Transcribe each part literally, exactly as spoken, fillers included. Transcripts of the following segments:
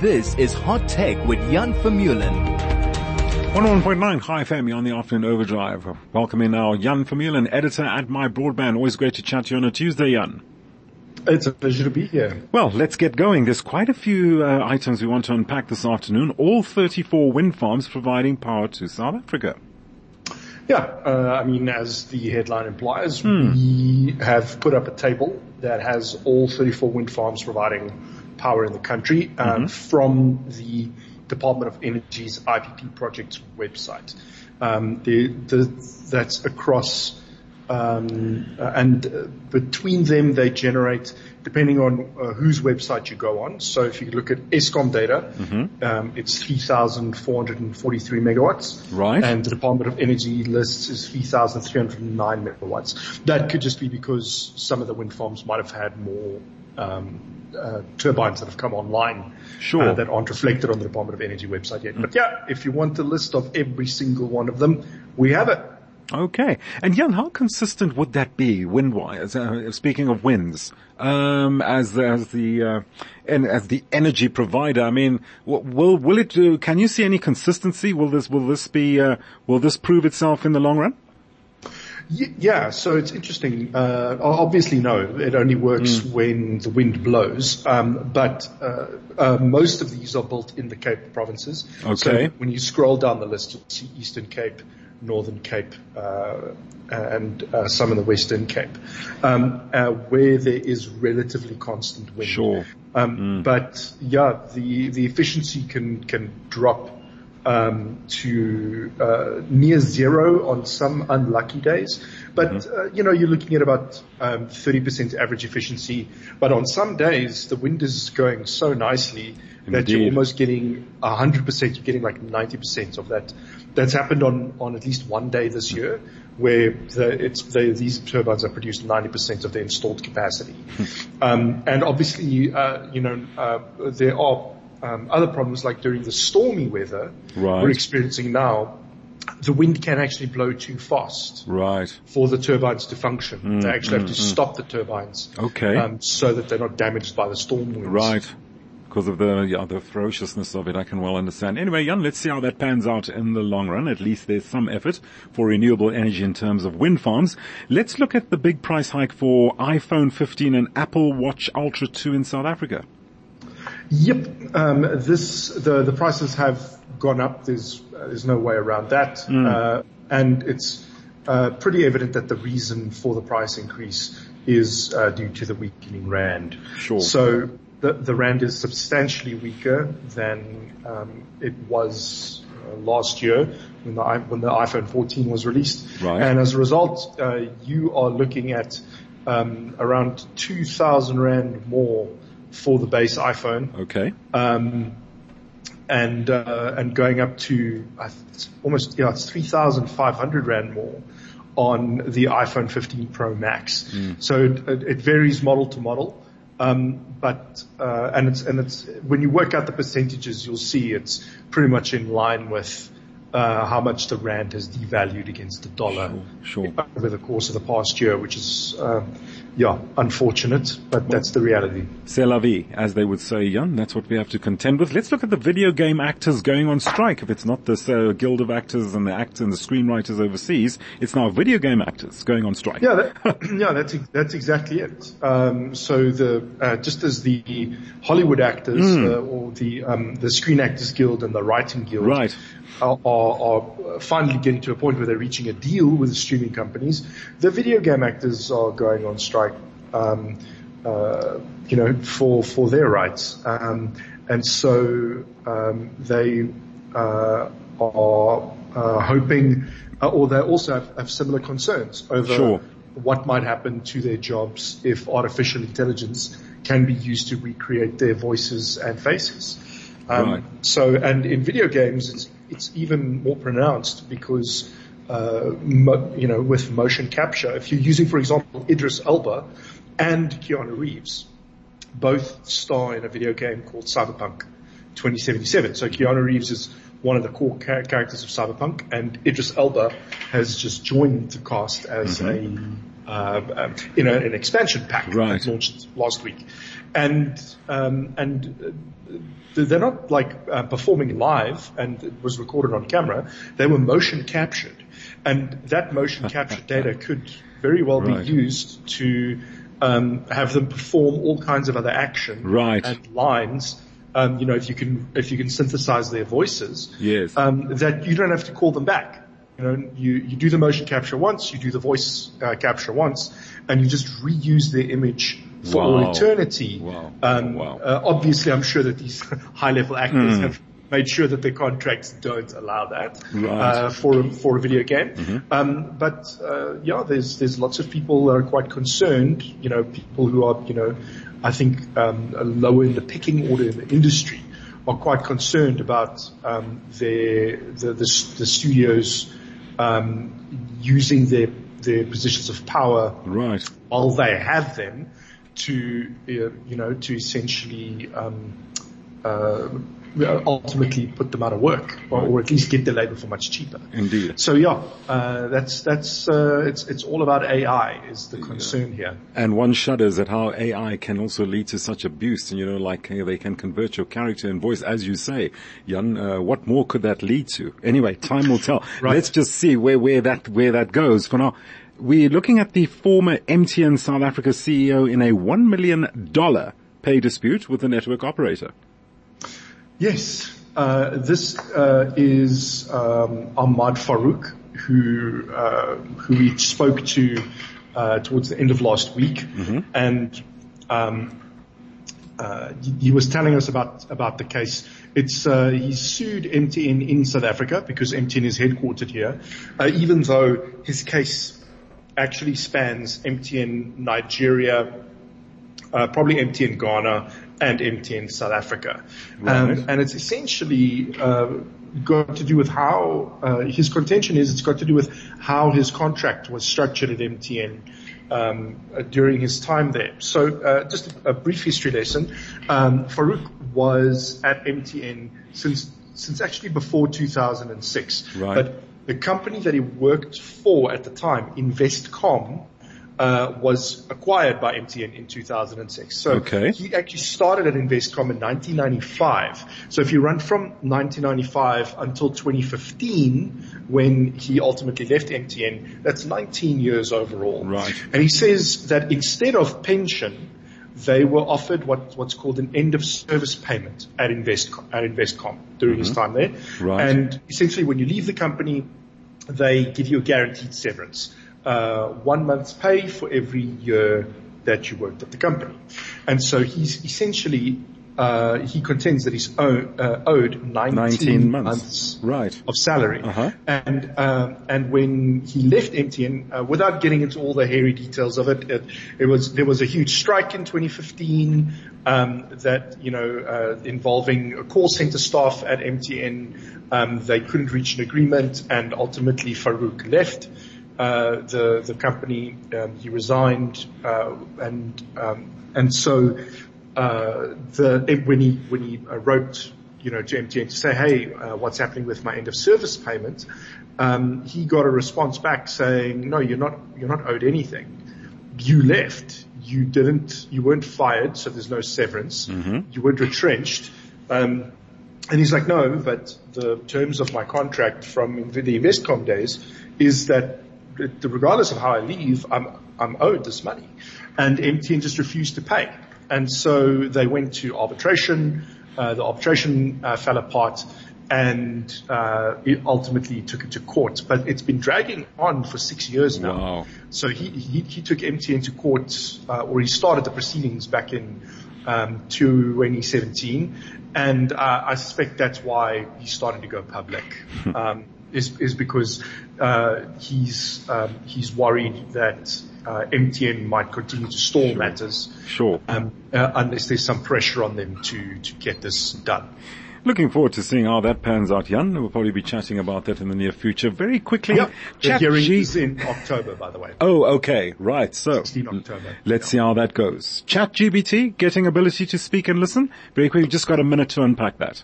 This is Hot Tech with Jan Vermeulen. one oh one point nine Hi F M, you're on the afternoon overdrive. Welcome in now, Jan Vermeulen, editor at MyBroadband. Always great to chat to you on a Tuesday, Jan. It's a pleasure to be here. Well, let's get going. There's quite a few uh, items we want to unpack this afternoon. All thirty-four wind farms providing power to South Africa. Yeah, uh, I mean, as the headline implies, hmm. we have put up a table that has all thirty-four wind farms providing power in the country um, mm-hmm. from the Department of Energy's I P P project website. Um, the, the, that's across, um, and uh, between them they generate, depending on uh, whose website you go on. So if you look at ESCOM data, mm-hmm. um, it's three thousand four hundred forty-three megawatts. Right. And the Department of Energy lists is three thousand three hundred nine megawatts. That could just be because some of the wind farms might have had more um Uh, turbines that have come online sure. uh, that aren't reflected on the Department of Energy website yet. But yeah, if you want the list of every single one of them, we have it. Okay. And Jan, how consistent would that be wind-wise, uh, speaking of winds, um, as, as the, uh, and as the energy provider? I mean, will, will it, uh, can you see any consistency? Will this, will this be, uh, will this prove itself in the long run? Yeah, so it's interesting. Uh, obviously, no, it only works mm. when the wind blows. Um, but uh, uh, most of these are built in the Cape provinces. Okay. So when you scroll down the list, you'll see Eastern Cape, Northern Cape, uh, and uh, some in the Western Cape, um, uh, where there is relatively constant wind. Sure. Um, mm. But yeah, the the efficiency can can drop Um, to uh, near zero on some unlucky days. But, mm-hmm. uh, you know, you're looking at about um, thirty percent average efficiency. But on some days, the wind is going so nicely Indeed. that you're almost getting one hundred percent. You're getting like ninety percent of that. That's happened on, on at least one day this mm-hmm. year where the, it's, the, these turbines have produced ninety percent of their installed capacity. um, and obviously, uh, you know, uh, there are Um, other problems like during the stormy weather right. we're experiencing now, the wind can actually blow too fast right. for the turbines to function. Mm, they actually mm, have to mm. stop the turbines okay. um, so that they're not damaged by the storm winds. Right. Because of the, yeah, the ferociousness of it, I can well understand. Anyway, Jan, let's see how that pans out in the long run. At least there's some effort for renewable energy in terms of wind farms. Let's look at the big price hike for iPhone fifteen and Apple Watch Ultra two in South Africa. Yep, um, this the the prices have gone up. There's uh, there's no way around that, mm. uh, and it's uh, pretty evident that the reason for the price increase is uh, due to the weakening rand. Sure. So the the rand is substantially weaker than um, it was uh, last year when the when the iPhone fourteen was released, right. and as a result, uh, you are looking at um, around two thousand rand more for the base iPhone. Okay. Um, and, uh, and going up to uh, it's almost, yeah, it's three thousand five hundred Rand more on the iPhone fifteen Pro Max. Mm. So it, it varies model to model. Um, but, uh, and it's, and it's, when you work out the percentages, you'll see it's pretty much in line with, uh, how much the Rand has devalued against the dollar sure, sure. over the course of the past year, which is, uh, Yeah, unfortunate, but that's the reality. C'est la vie, as they would say, Jan. That's what we have to contend with. Let's look at the video game actors going on strike. If it's not this uh, guild of actors and the actors and the screenwriters overseas, it's now video game actors going on strike. Yeah, that, yeah, that's that's exactly it. Um, so the uh, just as the Hollywood actors mm. uh, or the um, the Screen Actors Guild and the Writing Guild right. are, are are finally getting to a point where they're reaching a deal with the streaming companies, the video game actors are going on strike. Um, uh, you know, for for their rights, um, and so um, they uh, are uh, hoping, uh, or they also have, have similar concerns over sure. what might happen to their jobs if artificial intelligence can be used to recreate their voices and faces. Um, right. So, and in video games, it's it's even more pronounced because. Uh, mo- you know, with motion capture, if you're using, for example, Idris Elba and Keanu Reeves, both star in a video game called Cyberpunk twenty seventy-seven. So Keanu Reeves is one of the core char- characters of Cyberpunk, and Idris Elba has just joined the cast as mm-hmm. a uh, um, in a, an expansion pack right. that launched last week. And um, and they're not like uh, performing live, and it was recorded on camera. They were motion captured, and that motion captured data could very well right. be used to um, have them perform all kinds of other action right. and lines. Um, you know, if you can if you can synthesize their voices, yes. um, that you don't have to call them back. You know, you, you do the motion capture once, you do the voice uh, capture once, and you just reuse their image for wow. all eternity. Wow. Um, wow. Uh, obviously, I'm sure that these high-level actors mm. have made sure that their contracts don't allow that right. uh, for a, for a video game. Mm-hmm. Um, but uh, yeah, there's there's lots of people that are quite concerned. You know, people who are you know, I think um, lower in the picking order in the industry are quite concerned about um, their the, the the studios um, using their their positions of power right. while they have them to uh, you know to essentially um, uh, ultimately put them out of work, or, or at least get their labor for much cheaper. Indeed. So yeah, uh, that's that's uh, it's it's all about A I is the concern yeah. here. And one shudders at how A I can also lead to such abuse. You know, like they can convert your character and voice, as you say, Jan. Uh, what more could that lead to? Anyway, time will tell. Right. Let's just see where where that where that goes for now. We're looking at the former M T N South Africa C E O in a one million dollar pay dispute with the network operator. Yes, uh, this uh, is um, Ahmad Farouk, who uh, who we spoke to uh, towards the end of last week, mm-hmm. and um, uh, he was telling us about about the case. It's uh, he sued M T N in South Africa because M T N is headquartered here, uh, even though his case actually spans M T N Nigeria, uh, probably M T N Ghana, and M T N South Africa. Right. Um, and it's essentially uh, got to do with how, uh, his contention is it's got to do with how his contract was structured at M T N um, uh, during his time there. So uh, just a, a brief history lesson. Um, Farouk was at M T N since since actually before two thousand six. Right. But the company that he worked for at the time, InvestCom, Uh, was acquired by M T N in two thousand six. So okay. he actually started at InvestCom in nineteen ninety-five. So if you run from nineteen ninety-five until twenty fifteen, when he ultimately left M T N, that's nineteen years overall. Right. And he says that instead of pension, they were offered what, what's called an end of service payment at InvestCom, at InvestCom during mm-hmm. his time there. Right. And essentially when you leave the company, they give you a guaranteed severance. Uh, one month's pay for every year that you worked at the company. And so he's essentially, uh, he contends that he's owe, uh, owed nineteen, nineteen months, months right. of salary. Uh-huh. And, uh, and when he left M T N, uh, without getting into all the hairy details of it, it, it was, there was a huge strike in twenty fifteen, um, that, you know, uh, involving a call center staff at M T N. Um, they couldn't reach an agreement, and ultimately Farouk left. Uh, the, the company, um, he resigned, uh, and, um, and so, uh, the, when he, when he wrote, you know, to M T N to say, hey, uh, what's happening with my end of service payment? Um, he got a response back saying, no, you're not, you're not owed anything. You left. You didn't, you weren't fired. So there's no severance. Mm-hmm. You weren't retrenched. Um, and he's like, no, but the terms of my contract from the InvestCom days is that regardless of how I leave, I'm, I'm owed this money. And M T N just refused to pay. And so they went to arbitration. Uh, the arbitration uh, fell apart, and uh, it ultimately took it to court. But it's been dragging on for six years now. Wow. So he, he, he took M T N to court, uh, or he started the proceedings back in um, twenty seventeen. And uh, I suspect that's why he's starting to go public. Um Is, is because uh, he's um, he's worried that uh, M T N might continue to stall sure. matters, sure, um, uh, unless there's some pressure on them to to get this done. Looking forward to seeing how that pans out, Jan. We'll probably be chatting about that in the near future. Very quickly, yep. Chat- the hearing is in October, by the way. Oh, okay, right. So October. Let's yeah. see how that goes. ChatGPT, getting ability to speak and listen. Very quickly, just got a minute to unpack that.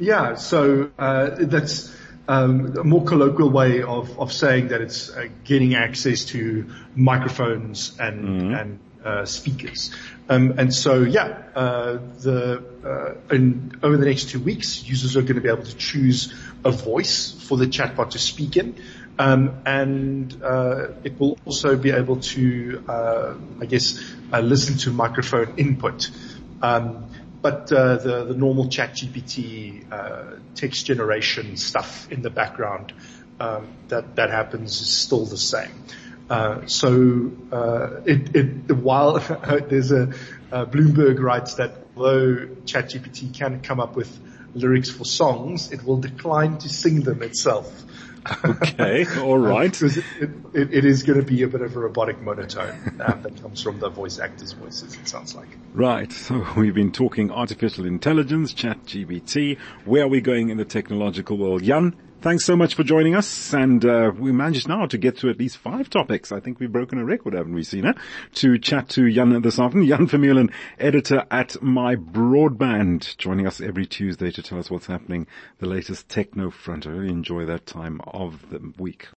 Yeah. So uh, that's. um, a more colloquial way of, of saying that it's uh, getting access to microphones and, mm-hmm. and uh, speakers. Um, and so, yeah, uh, the, uh, in, over the next two weeks, users are going to be able to choose a voice for the chatbot to speak in. Um, and uh, it will also be able to, uh, I guess, uh, listen to microphone input. Um, but uh, the, the normal ChatGPT uh, text generation stuff in the background um, that that happens is still the same. Uh, so uh, it, it while there's a uh, Bloomberg writes that although ChatGPT can come up with lyrics for songs, it will decline to sing them itself. Okay, all right. Because it, it, it is going to be a bit of a robotic monotone um, that comes from the voice actors' voices, it sounds like. Right, so we've been talking artificial intelligence, ChatGPT. Where are we going in the technological world? Jan, thanks so much for joining us. And uh, we managed now to get to at least five topics. I think we've broken a record, haven't we, Sina? To chat to Jan this afternoon. Jan Vermeulen, editor at MyBroadband, joining us every Tuesday to tell us what's happening, the latest techno front. I really enjoy that time of the week.